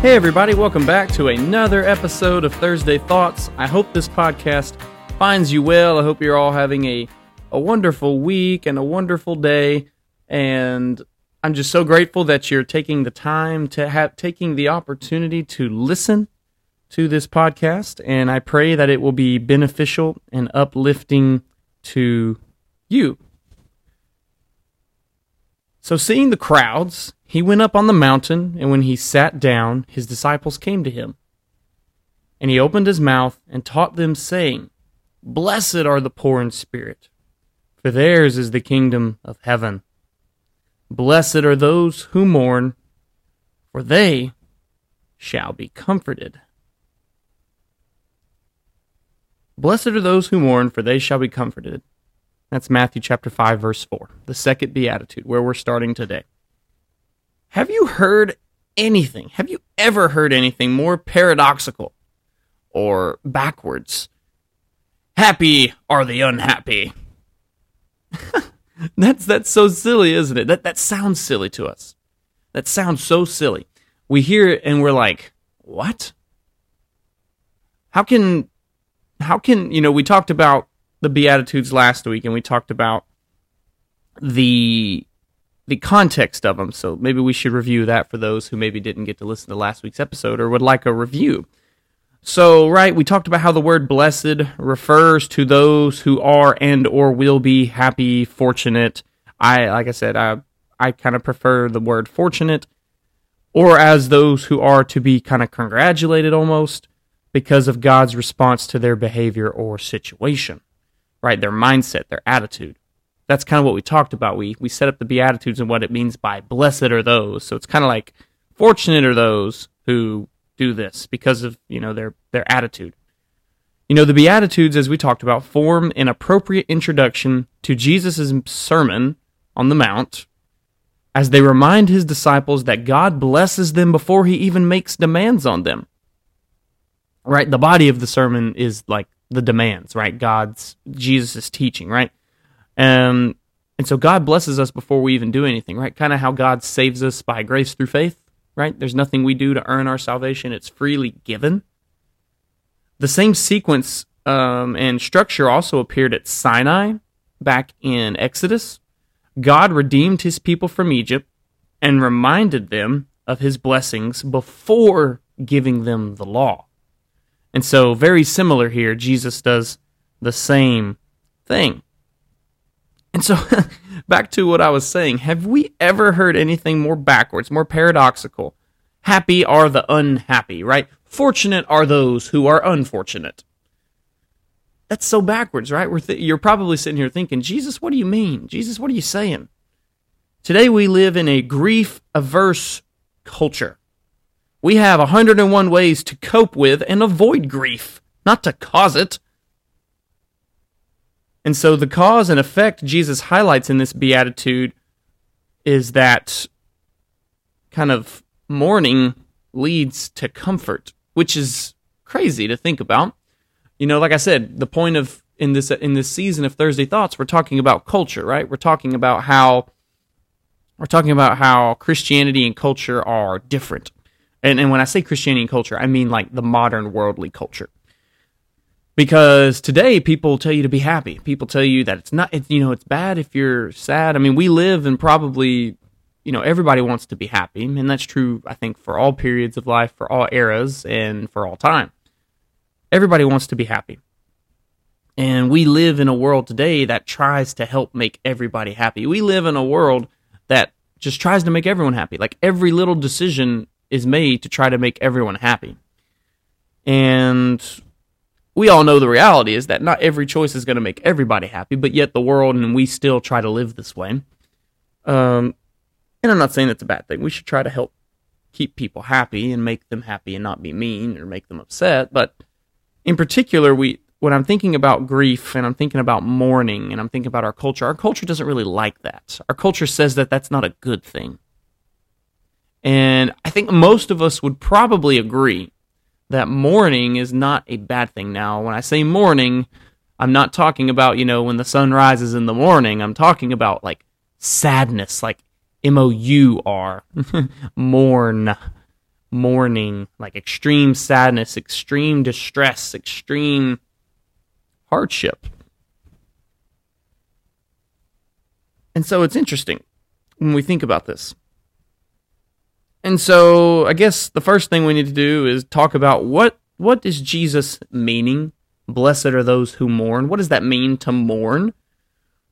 Hey everybody, welcome back to another episode of Thursday Thoughts. I hope this podcast finds you well. I hope you're all having a wonderful week and a wonderful day. And I'm just so grateful that you're taking the time to taking the opportunity to listen to this podcast. And I pray that it will be beneficial and uplifting to you. So seeing the crowds, he went up on the mountain, and when he sat down, his disciples came to him. And he opened his mouth and taught them, saying, "Blessed are the poor in spirit, for theirs is the kingdom of heaven. Blessed are those who mourn, for they shall be comforted." Blessed are those who mourn, for they shall be comforted. That's Matthew chapter 5, verse 4, the second Beatitude, where we're starting today. Have you heard anything? Have you ever heard anything more paradoxical or backwards? Happy are the unhappy. That's so silly, isn't it? That sounds silly to us. That sounds so silly. We hear it and we're like, what? How can, you know, we talked about the Beatitudes last week, and we talked about the context of them, so maybe we should review that for those who maybe didn't get to listen to last week's episode or would like a review. So, right, we talked about how the word blessed refers to those who are and or will be happy, fortunate. I kind of prefer the word fortunate, or as those who are to be kind of congratulated almost because of God's response to their behavior or situation. Right, their mindset, their attitude. That's kind of what we talked about. We set up the Beatitudes and what it means by blessed are those. So it's kind of like fortunate are those who do this because of, you know, their attitude. You know, the Beatitudes, as we talked about, form an appropriate introduction to Jesus' Sermon on the Mount as they remind his disciples that God blesses them before he even makes demands on them. Right, the body of the sermon is like the demands, right? Jesus' teaching, right? And so God blesses us before we even do anything, right? Kind of how God saves us by grace through faith, right? There's nothing we do to earn our salvation. It's freely given. The same sequence and structure also appeared at Sinai back in Exodus. God redeemed his people from Egypt and reminded them of his blessings before giving them the law. And so, very similar here, Jesus does the same thing. And so, back to what I was saying, have we ever heard anything more backwards, more paradoxical? Happy are the unhappy, right? Fortunate are those who are unfortunate. That's so backwards, right? You're probably sitting here thinking, Jesus, what do you mean? Jesus, what are you saying? Today we live in a grief-averse culture. We have 101 ways to cope with and avoid grief, not to cause it. And so the cause and effect Jesus highlights in this beatitude is that kind of mourning leads to comfort, which is crazy to think about. You know, like I said, the point of in this season of Thursday Thoughts, we're talking about culture, right? We're talking about how Christianity and culture are different. And when I say Christianity and culture, I mean like the modern worldly culture. Because today people tell you to be happy. People tell you that it's bad if you're sad. I mean, we live in probably, you know, everybody wants to be happy. And that's true, I think, for all periods of life, for all eras, and for all time. Everybody wants to be happy. And we live in a world today that tries to help make everybody happy. We live in a world that just tries to make everyone happy. Like every little decision is made to try to make everyone happy. And we all know the reality is that not every choice is going to make everybody happy, but yet the world and we still try to live this way. And I'm not saying that's a bad thing. We should try to help keep people happy and make them happy and not be mean or make them upset. But in particular, when I'm thinking about grief and I'm thinking about mourning and I'm thinking about our culture doesn't really like that. Our culture says that that's not a good thing. And I think most of us would probably agree that mourning is not a bad thing. Now, when I say mourning, I'm not talking about, you know, when the sun rises in the morning. I'm talking about, like, sadness, like M-O-U-R, mourn. mourning, like extreme sadness, extreme distress, extreme hardship. And so it's interesting when we think about this. And so I guess the first thing we need to do is talk about what is Jesus meaning? Blessed are those who mourn. What does that mean to mourn?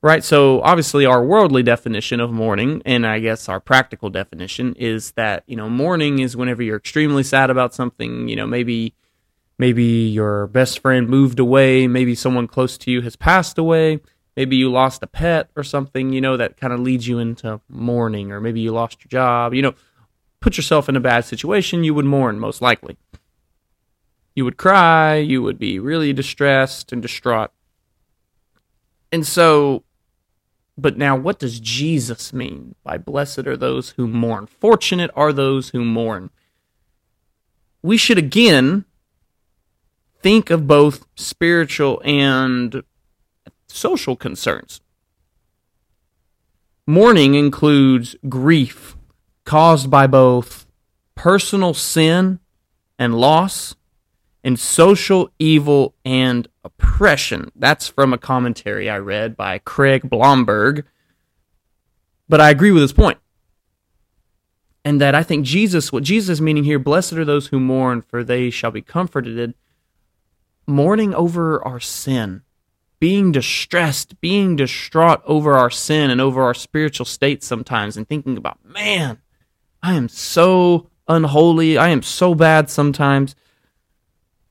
Right, so obviously our worldly definition of mourning, and I guess our practical definition, is that, you know, mourning is whenever you're extremely sad about something. You know, maybe your best friend moved away, maybe someone close to you has passed away, maybe you lost a pet or something, you know, that kind of leads you into mourning, or maybe you lost your job, you know, put yourself in a bad situation, you would mourn most likely. You would cry, you would be really distressed and distraught. And so, but now what does Jesus mean by blessed are those who mourn? Fortunate are those who mourn. We should again think of both spiritual and social concerns. Mourning includes grief caused by both personal sin and loss and social evil and oppression. That's from a commentary I read by Craig Blomberg. But I agree with his point. And that I think what Jesus is meaning here, blessed are those who mourn, for they shall be comforted. Mourning over our sin, being distressed, being distraught over our sin and over our spiritual state sometimes, and thinking about, man, I am so unholy, I am so bad sometimes,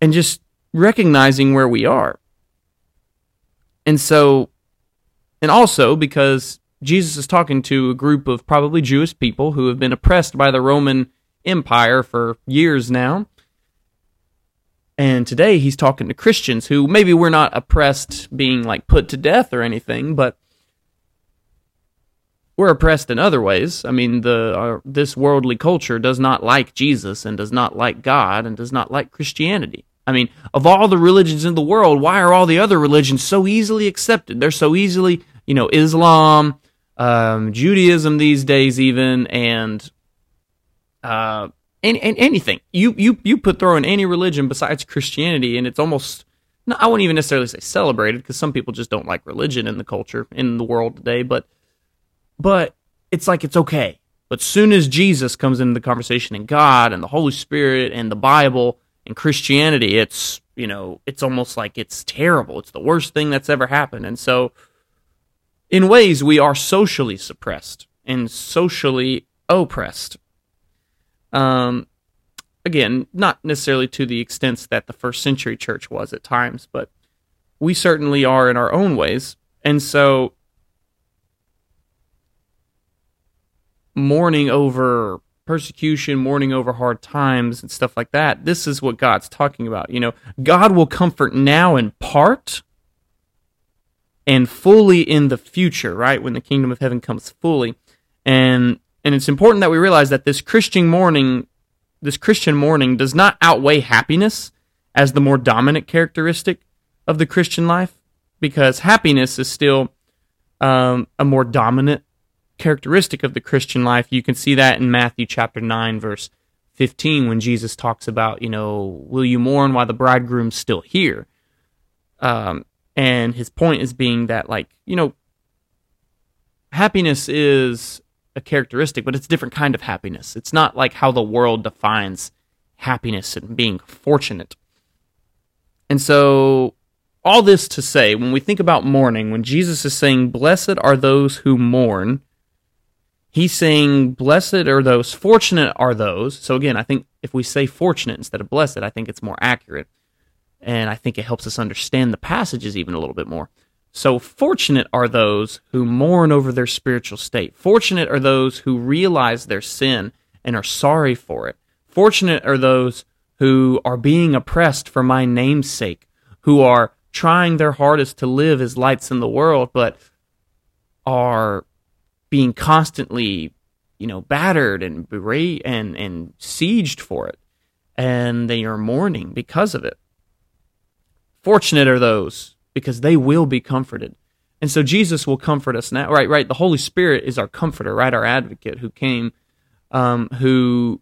and just recognizing where we are. And so, and also because Jesus is talking to a group of probably Jewish people who have been oppressed by the Roman Empire for years now. And today he's talking to Christians who maybe we're not oppressed being like put to death or anything, but we're oppressed in other ways. I mean, this worldly culture does not like Jesus and does not like God and does not like Christianity. I mean, of all the religions in the world, why are all the other religions so easily accepted? They're so easily, you know, Islam, Judaism these days even, and anything. You put throw in any religion besides Christianity, and it's almost, no, I wouldn't even necessarily say celebrated, because some people just don't like religion in the culture, in the world today, but it's like it's okay. But soon as Jesus comes into the conversation and God and the Holy Spirit and the Bible in Christianity, it's, you know, it's almost like it's terrible. It's the worst thing that's ever happened. And so, in ways, we are socially suppressed and socially oppressed. Again, not necessarily to the extent that the first century church was at times, but we certainly are in our own ways. And so, mourning over persecution, mourning over hard times and stuff like that, this is what God's talking about. You know, God will comfort now in part and fully in the future, right? When the kingdom of heaven comes fully. And it's important that we realize that this Christian mourning does not outweigh happiness as the more dominant characteristic of the Christian life, because happiness is still a more dominant characteristic of the Christian life. You can see that in Matthew chapter 9 verse 15 when Jesus talks about, you know, will you mourn while the bridegroom's still here? And his point is being that, like, you know, happiness is a characteristic, but it's a different kind of happiness. It's not like how the world defines happiness and being fortunate. And so, all this to say, when we think about mourning, when Jesus is saying, blessed are those who mourn, he's saying, blessed are those, fortunate are those. So again, I think if we say fortunate instead of blessed, I think it's more accurate. And I think it helps us understand the passages even a little bit more. So fortunate are those who mourn over their spiritual state. Fortunate are those who realize their sin and are sorry for it. Fortunate are those who are being oppressed for my name's sake, who are trying their hardest to live as lights in the world, but are being constantly, you know, battered and berated and sieged for it, and they are mourning because of it. Fortunate are those, because they will be comforted. And so Jesus will comfort us now, right? The Holy Spirit is our comforter, right? Our advocate who came, who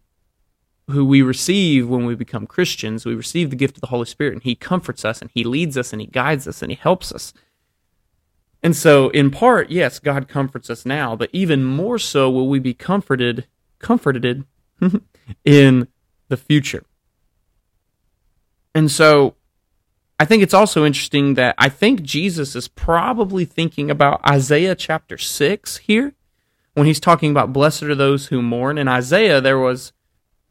who we receive when we become Christians. We receive the gift of the Holy Spirit, and He comforts us, and He leads us, and He guides us, and He helps us. And so, in part, yes, God comforts us now, but even more so will we be comforted in the future. And so, I think it's also interesting that I think Jesus is probably thinking about Isaiah chapter 6 here, when he's talking about blessed are those who mourn. In Isaiah, there was,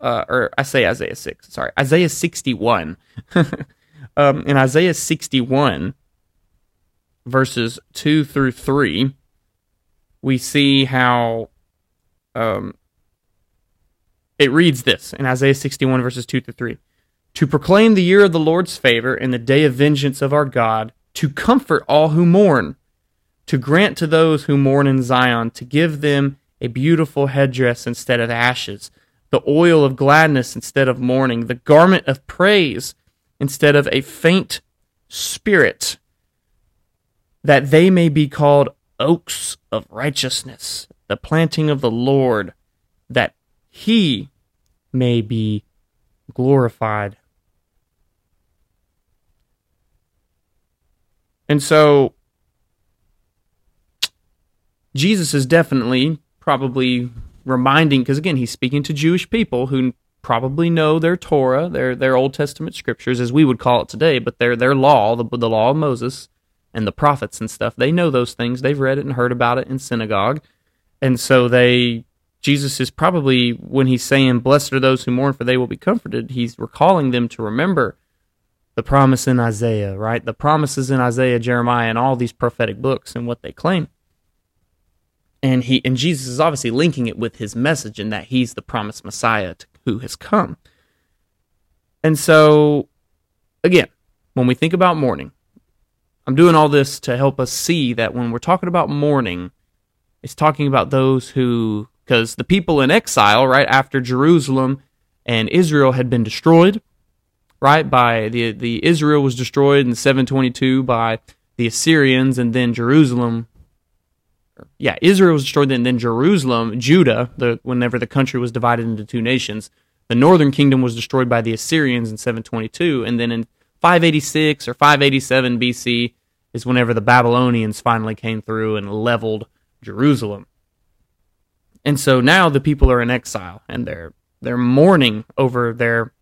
Isaiah 61. In Isaiah 61, verses 2 through 3, we see how it reads this in Isaiah 61, verses 2 through 3. To proclaim the year of the Lord's favor and the day of vengeance of our God, to comfort all who mourn, to grant to those who mourn in Zion, to give them a beautiful headdress instead of ashes, the oil of gladness instead of mourning, the garment of praise instead of a faint spirit, that they may be called oaks of righteousness, the planting of the Lord, that He may be glorified. And so, Jesus is definitely, probably reminding, because again, He's speaking to Jewish people who probably know their Torah, their Old Testament scriptures, as we would call it today, but their law, the law of Moses, and the prophets and stuff. They know those things. They've read it and heard about it in synagogue. And so Jesus is probably, when He's saying, blessed are those who mourn, for they will be comforted, He's recalling them to remember the promise in Isaiah, right? The promises in Isaiah, Jeremiah, and all these prophetic books and what they claim. And Jesus is obviously linking it with His message, in that He's the promised Messiah who has come. And so, again, when we think about mourning, I'm doing all this to help us see that when we're talking about mourning, it's talking about those who, because the people in exile, right, after Jerusalem and Israel had been destroyed, right, by the Israel was destroyed in 722 by the Assyrians, and then Israel was destroyed, and then Jerusalem, Judah, whenever the country was divided into two nations, the northern kingdom was destroyed by the Assyrians in 722, and then in 586 or 587 BC is whenever the Babylonians finally came through and leveled Jerusalem. And so now the people are in exile, and they're mourning over their,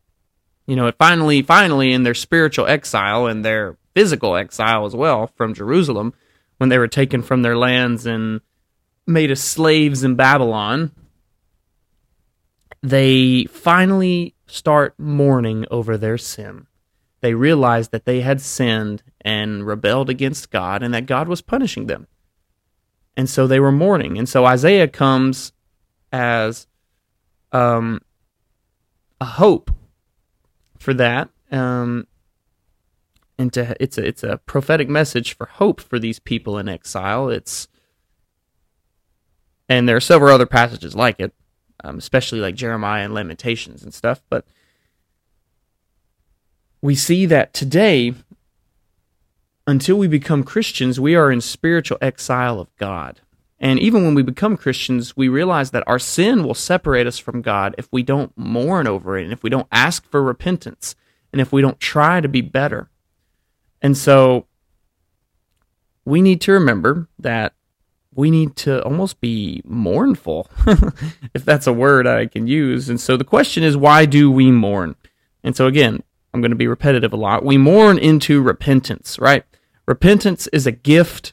finally in their spiritual exile and their physical exile as well from Jerusalem, when they were taken from their lands and made as slaves in Babylon, they finally start mourning over their sin. They realize that they had sinned and rebelled against God, and that God was punishing them. And so they were mourning. And so Isaiah comes as a hope for that. It's a prophetic message for hope for these people in exile. And there are several other passages like it, especially like Jeremiah and Lamentations and stuff. But we see that today, until we become Christians, we are in spiritual exile of God. And even when we become Christians, we realize that our sin will separate us from God if we don't mourn over it, and if we don't ask for repentance, and if we don't try to be better. And so we need to remember that we need to almost be mournful, if that's a word I can use. And so the question is, why do we mourn? And so again, I'm going to be repetitive a lot. We mourn into repentance, right? Repentance is a gift,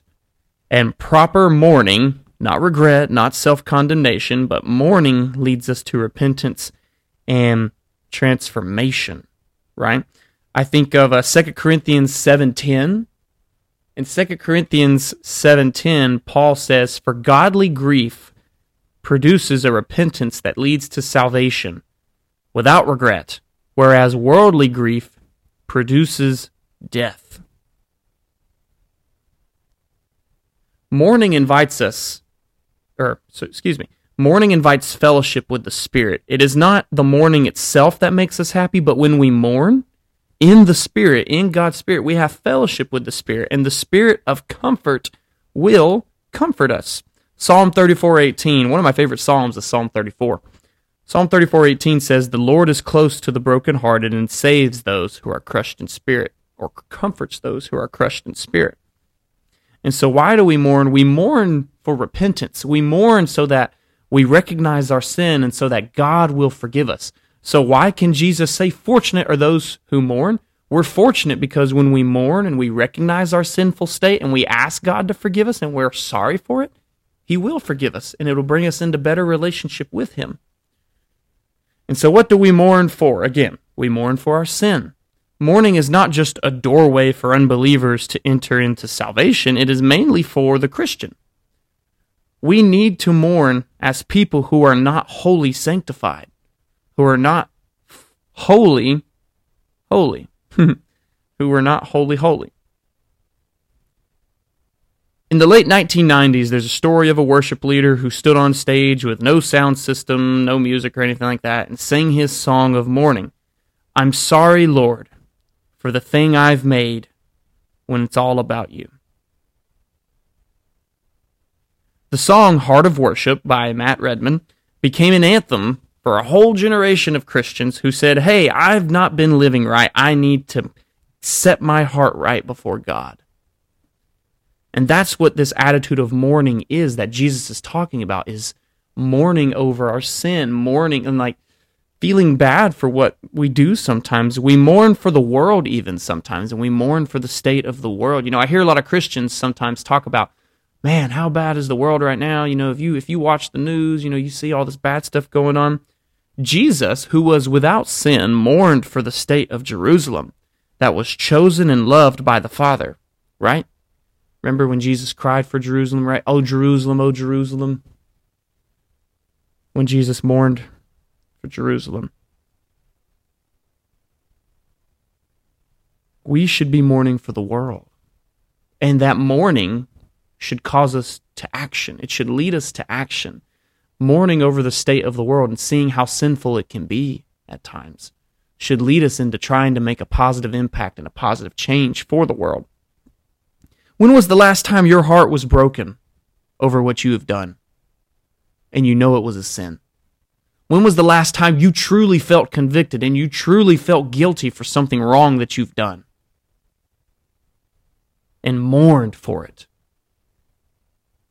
and proper mourning, not regret, not self-condemnation, but mourning leads us to repentance and transformation, right? I think of 2 Corinthians 7:10. In 2 Corinthians 7:10, Paul says, "For godly grief produces a repentance that leads to salvation, without regret, whereas worldly grief produces death." Mourning invites fellowship with the Spirit. It is not the mourning itself that makes us happy, but when we mourn, in the Spirit, in God's Spirit, we have fellowship with the Spirit, and the Spirit of comfort will comfort us. Psalm 34:18, one of my favorite psalms is Psalm 34. Psalm 34:18 says, "The Lord is close to the brokenhearted and saves those who are crushed in spirit," or comforts those who are crushed in spirit. And so why do we mourn? We mourn for repentance. We mourn so that we recognize our sin and so that God will forgive us. So why can Jesus say, "Fortunate are those who mourn"? We're fortunate because when we mourn and we recognize our sinful state and we ask God to forgive us and we're sorry for it, He will forgive us and it will bring us into better relationship with Him. And so what do we mourn for? Again, we mourn for our sin. Mourning is not just a doorway for unbelievers to enter into salvation. It is mainly for the Christian. We need to mourn as people who are not wholly sanctified, who are not holy, who are not holy. In the late 1990s, there's a story of a worship leader who stood on stage with no sound system, no music or anything like that, and sang his song of mourning. "I'm sorry, Lord, for the thing I've made when it's all about you." The song "Heart of Worship" by Matt Redman became an anthem for a whole generation of Christians who said, "Hey, I've not been living right. I need to set my heart right before God." And that's what this attitude of mourning is that Jesus is talking about, is mourning over our sin, mourning and feeling bad for what we do sometimes. We mourn for the world even sometimes, and we mourn for the state of the world. I hear a lot of Christians sometimes talk about, "Man, how bad is the world right now? If you watch the news, you see all this bad stuff going on." Jesus, who was without sin, mourned for the state of Jerusalem that was chosen and loved by the Father, right? Remember when Jesus cried for Jerusalem, right? "Oh, Jerusalem, oh, Jerusalem." When Jesus mourned for Jerusalem. We should be mourning for the world. And that mourning should cause us to action. It should lead us to action. Mourning over the state of the world and seeing how sinful it can be at times should lead us into trying to make a positive impact and a positive change for the world. When was the last time your heart was broken over what you have done and it was a sin? When was the last time you truly felt convicted and you truly felt guilty for something wrong that you've done and mourned for it?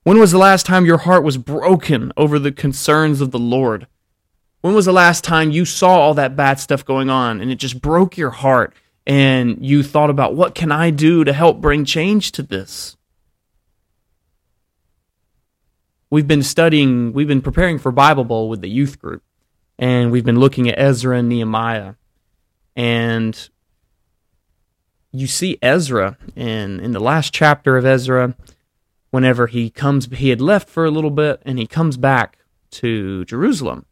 When was the last time your heart was broken over the concerns of the Lord? When was the last time you saw all that bad stuff going on and it just broke your heart and you thought about, what can I do to help bring change to this? We've been preparing for Bible Bowl with the youth group. And we've been looking at Ezra and Nehemiah. And you see Ezra in the last chapter of Ezra, whenever he had left for a little bit, and he comes back to Jerusalem.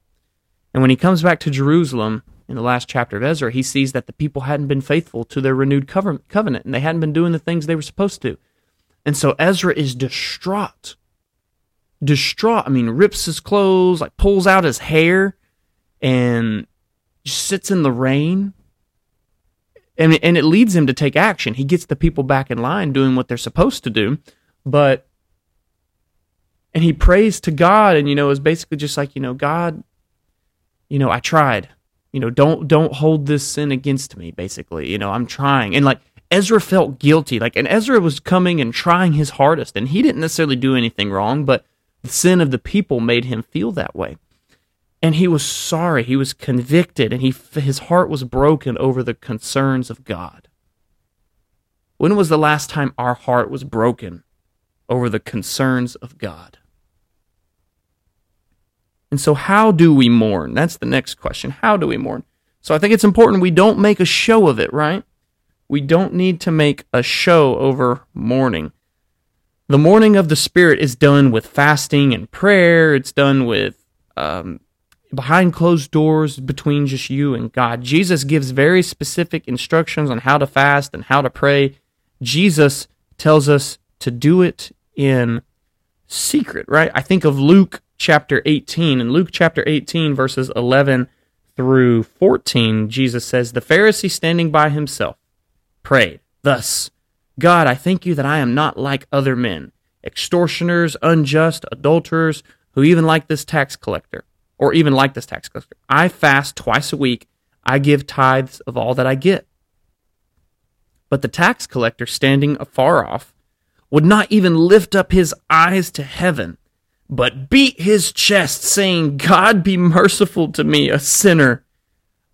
And when he comes back to Jerusalem, in the last chapter of Ezra, he sees that the people hadn't been faithful to their renewed covenant, and they hadn't been doing the things they were supposed to. And so Ezra is distraught. Distraught, rips his clothes, pulls out his hair, and just sits in the rain. And it leads him to take action. He gets the people back in line doing what they're supposed to do, and he prays to God, and it was basically just God, I tried. Don't hold this sin against me, basically. I'm trying. And Ezra felt guilty. And Ezra was coming and trying his hardest, and he didn't necessarily do anything wrong, but the sin of the people made him feel that way. And he was sorry, he was convicted, and his heart was broken over the concerns of God. When was the last time our heart was broken over the concerns of God? And so how do we mourn? That's the next question. How do we mourn? So I think it's important we don't make a show of it, right? We don't need to make a show over mourning. The mourning of the Spirit is done with fasting and prayer. It's done with behind closed doors between just you and God. Jesus gives very specific instructions on how to fast and how to pray. Jesus tells us to do it in secret, right? I think of Luke chapter 18. In Luke chapter 18, verses 11 through 14, Jesus says, "The Pharisee standing by himself prayed thus, 'God, I thank you that I am not like other men, extortioners, unjust, adulterers, who even like this tax collector. or even like this tax collector. I fast twice a week. I give tithes of all that I get. But the tax collector, standing afar off, would not even lift up his eyes to heaven, but beat his chest, saying, God be merciful to me, a sinner.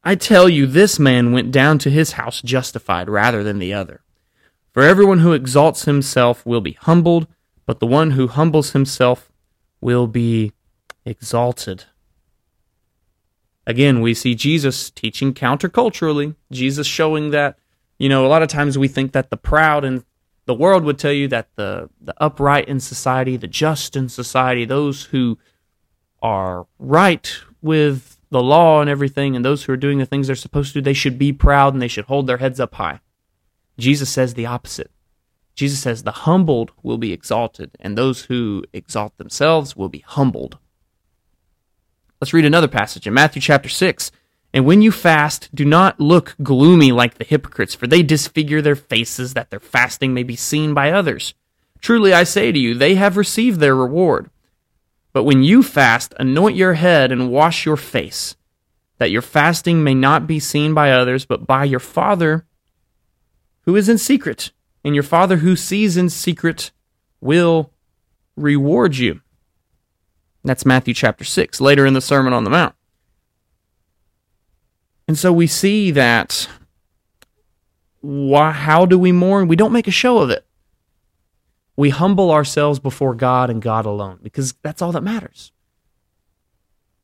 I tell you, this man went down to his house justified rather than the other. For everyone who exalts himself will be humbled, but the one who humbles himself will be exalted. Again, we see Jesus teaching counterculturally. Jesus showing that, you know, a lot of times we think that the proud and the world would tell you that the upright in society, the just in society, those who are right with the law and everything, and those who are doing the things they're supposed to do, they should be proud and they should hold their heads up high. Jesus says the opposite. Jesus says the humbled will be exalted, and those who exalt themselves will be humbled. Let's read another passage in Matthew chapter 6. And when you fast, do not look gloomy like the hypocrites, for they disfigure their faces that their fasting may be seen by others. Truly I say to you, they have received their reward. But when you fast, anoint your head and wash your face, that your fasting may not be seen by others, but by your Father who is in secret. And your Father who sees in secret will reward you. That's Matthew chapter 6, later in the Sermon on the Mount. And so we see that, how do we mourn? We don't make a show of it. We humble ourselves before God and God alone, because that's all that matters.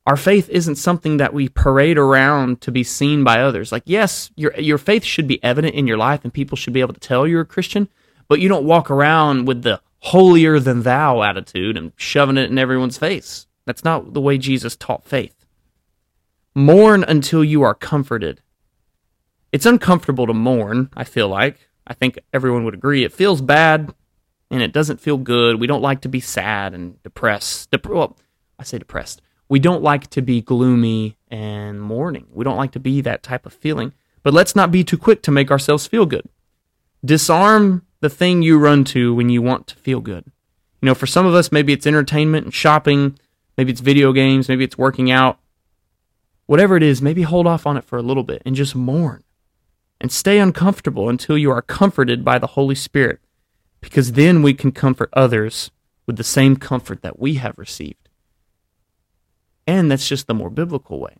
Our faith isn't something that we parade around to be seen by others. Like, yes, your faith should be evident in your life, and people should be able to tell you're a Christian, but you don't walk around with the holier-than-thou attitude and shoving it in everyone's face. That's not the way Jesus taught faith. Mourn until you are comforted. It's uncomfortable to mourn, I feel like. I think everyone would agree. It feels bad, and it doesn't feel good. We don't like to be sad and depressed. Well, I say depressed. We don't like to be gloomy and mourning. We don't like to be that type of feeling. But let's not be too quick to make ourselves feel good. Disarm the thing you run to when you want to feel good. You know, for some of us, maybe it's entertainment and shopping. Maybe it's video games. Maybe it's working out. Whatever it is, maybe hold off on it for a little bit and just mourn and stay uncomfortable until you are comforted by the Holy Spirit, because then we can comfort others with the same comfort that we have received. And that's just the more biblical way.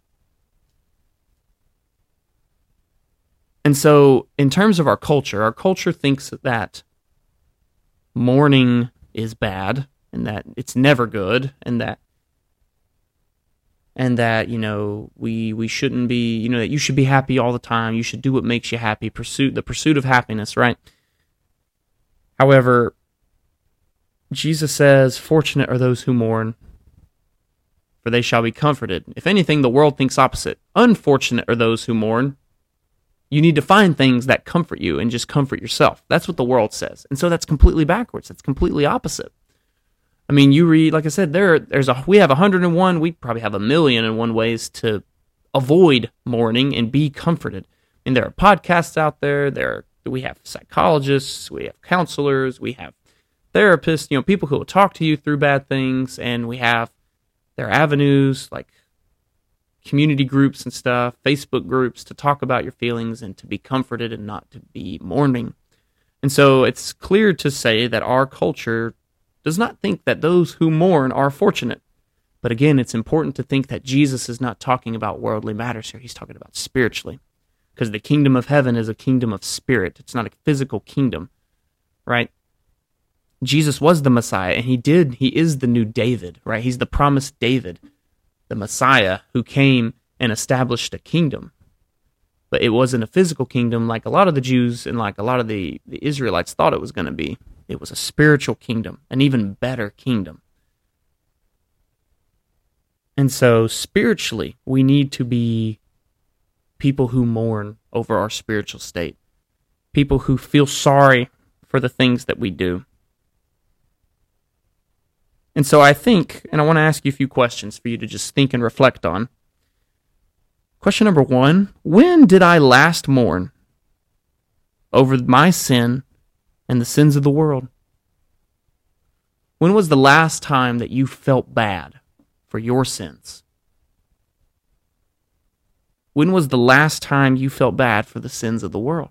And so in terms of our culture thinks that mourning is bad and that it's never good and that you know, we shouldn't be, you know, that you should be happy all the time. You should do what makes you happy. The pursuit of happiness, right? However, Jesus says, "Fortunate are those who mourn, for they shall be comforted." If anything, the world thinks opposite. Unfortunate are those who mourn. You need to find things that comfort you and just comfort yourself. That's what the world says. And so that's completely backwards. That's completely opposite. I mean, you read, like I said, we have 101, we probably have 1,000,001 ways to avoid mourning and be comforted. I mean, there are podcasts out there, we have psychologists, we have counselors, we have therapists, you know, people who will talk to you through bad things, and we have their avenues like community groups and stuff, Facebook groups to talk about your feelings and to be comforted and not to be mourning. And so it's clear to say that our culture does not think that those who mourn are fortunate. But again, it's important to think that Jesus is not talking about worldly matters here. He's talking about spiritually. Because the kingdom of heaven is a kingdom of spirit. It's not a physical kingdom, right? Jesus was the Messiah, and he is the new David, right? He's the promised David, the Messiah who came and established a kingdom. But it wasn't a physical kingdom like a lot of the Jews and like a lot of the Israelites thought it was going to be. It was a spiritual kingdom, an even better kingdom. And so spiritually, we need to be people who mourn over our spiritual state, people who feel sorry for the things that we do. And so I think, and I want to ask you a few questions for you to just think and reflect on. Question number 1, when did I last mourn over my sin and the sins of the world? When was the last time that you felt bad for your sins? When was the last time you felt bad for the sins of the world?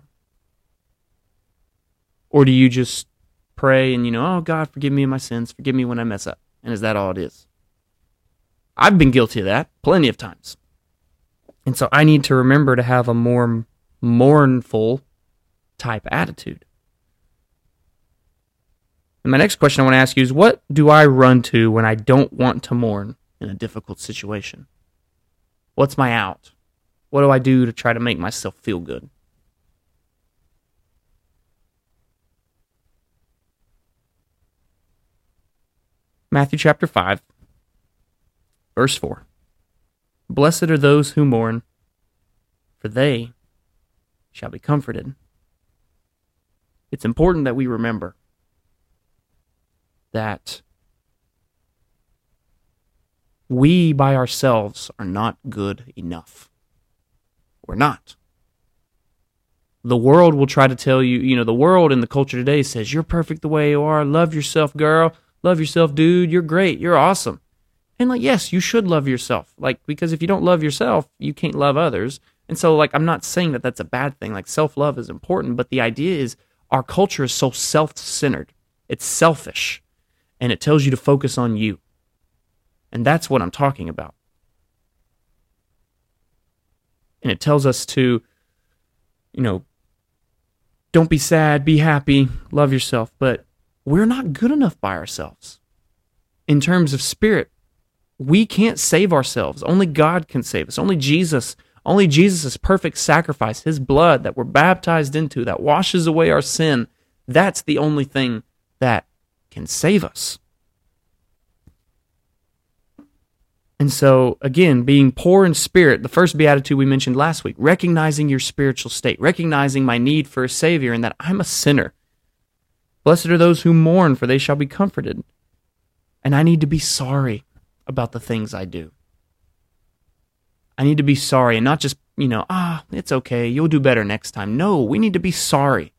Or do you just pray and, oh, God, forgive me my sins. Forgive me when I mess up. And is that all it is? I've been guilty of that plenty of times. And so I need to remember to have a more mournful type attitude. And my next question I want to ask you is, what do I run to when I don't want to mourn in a difficult situation? What's my out? What do I do to try to make myself feel good? Matthew chapter 5, verse 4. Blessed are those who mourn, for they shall be comforted. It's important that we remember that we by ourselves are not good enough. We're not. The world will try to tell you, the world and the culture today says, you're perfect the way you are. Love yourself, girl. Love yourself, dude. You're great. You're awesome. And yes, you should love yourself. Because if you don't love yourself, you can't love others. And so, I'm not saying that that's a bad thing. Self-love is important, but the idea is our culture is so self-centered. It's selfish, and it tells you to focus on you. And that's what I'm talking about. And it tells us to, don't be sad, be happy, love yourself, but we're not good enough by ourselves. In terms of spirit, we can't save ourselves. Only God can save us. Only Jesus' perfect sacrifice, his blood that we're baptized into, that washes away our sin, that's the only thing that can save us. And so, again, being poor in spirit, the first beatitude we mentioned last week, recognizing your spiritual state, recognizing my need for a Savior and that I'm a sinner. Blessed are those who mourn, for they shall be comforted. And I need to be sorry about the things I do. I need to be sorry and not just, it's okay, you'll do better next time. No, we need to be sorry.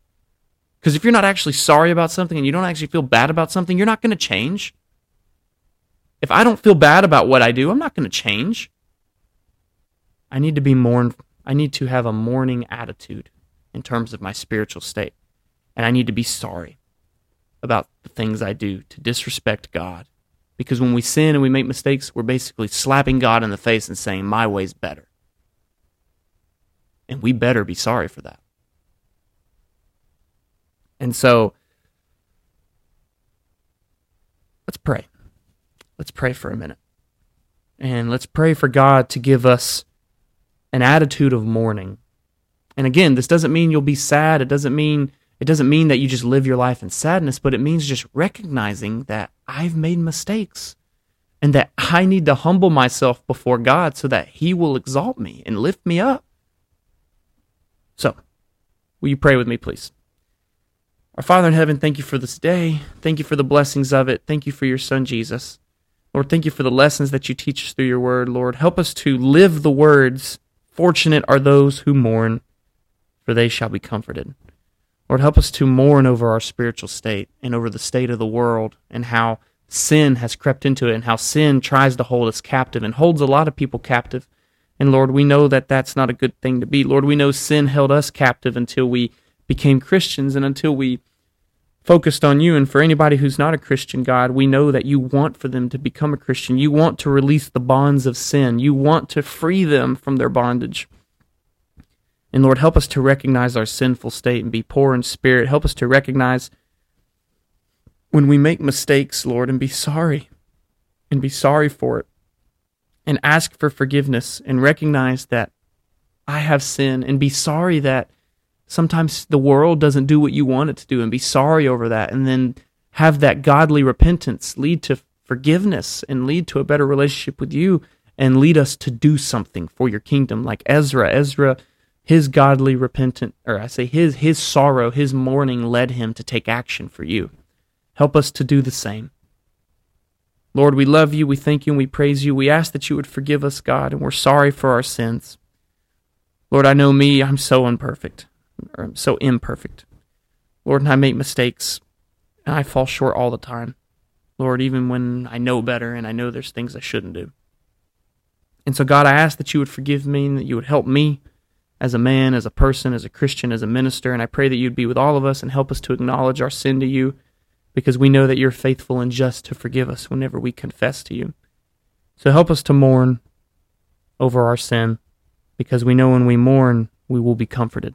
Because if you're not actually sorry about something and you don't actually feel bad about something, you're not going to change. If I don't feel bad about what I do, I'm not going to change. I need to be mournful. I need to have a mourning attitude in terms of my spiritual state. And I need to be sorry about the things I do to disrespect God. Because when we sin and we make mistakes, we're basically slapping God in the face and saying, my way's better. And we better be sorry for that. And so, let's pray. Let's pray for a minute. And let's pray for God to give us an attitude of mourning. And again, this doesn't mean you'll be sad. It doesn't mean that you just live your life in sadness, but it means just recognizing that I've made mistakes and that I need to humble myself before God so that he will exalt me and lift me up. So, will you pray with me, please? Our Father in heaven, thank you for this day. Thank you for the blessings of it. Thank you for your Son, Jesus. Lord, thank you for the lessons that you teach us through your word, Lord. Help us to live the words, fortunate are those who mourn, for they shall be comforted. Lord, help us to mourn over our spiritual state and over the state of the world and how sin has crept into it and how sin tries to hold us captive and holds a lot of people captive. And Lord, we know that that's not a good thing to be. Lord, we know sin held us captive until we became Christians and until we focused on you. And for anybody who's not a Christian, God, we know that you want for them to become a Christian. You want to release the bonds of sin. You want to free them from their bondage. And Lord, help us to recognize our sinful state and be poor in spirit. Help us to recognize when we make mistakes, Lord, and be sorry. And be sorry for it. And ask for forgiveness and recognize that I have sinned. And be sorry that sometimes the world doesn't do what you want it to do. And be sorry over that. And then have that godly repentance lead to forgiveness and lead to a better relationship with you. And lead us to do something for your kingdom. Like Ezra. His godly repentant, or I say his sorrow, his mourning led him to take action for you. Help us to do the same. Lord, we love you, we thank you, and we praise you. We ask that you would forgive us, God, and we're sorry for our sins. Lord, I know me, I'm so imperfect. Lord, and I make mistakes, and I fall short all the time. Lord, even when I know better and I know there's things I shouldn't do. And so, God, I ask that you would forgive me and that you would help me as a man, as a person, as a Christian, as a minister. And I pray that you'd be with all of us and help us to acknowledge our sin to you, because we know that you're faithful and just to forgive us whenever we confess to you. So help us to mourn over our sin, because we know when we mourn, we will be comforted.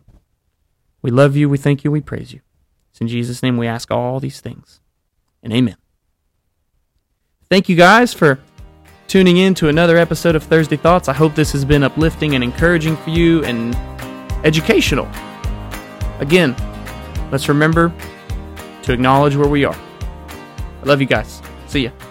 We love you, we thank you, we praise you. It's in Jesus' name we ask all these things. And amen. Thank you guys for tuning in to another episode of Thursday Thoughts. I hope this has been uplifting and encouraging for you and educational. Again, let's remember to acknowledge where we are. I love you guys. See ya.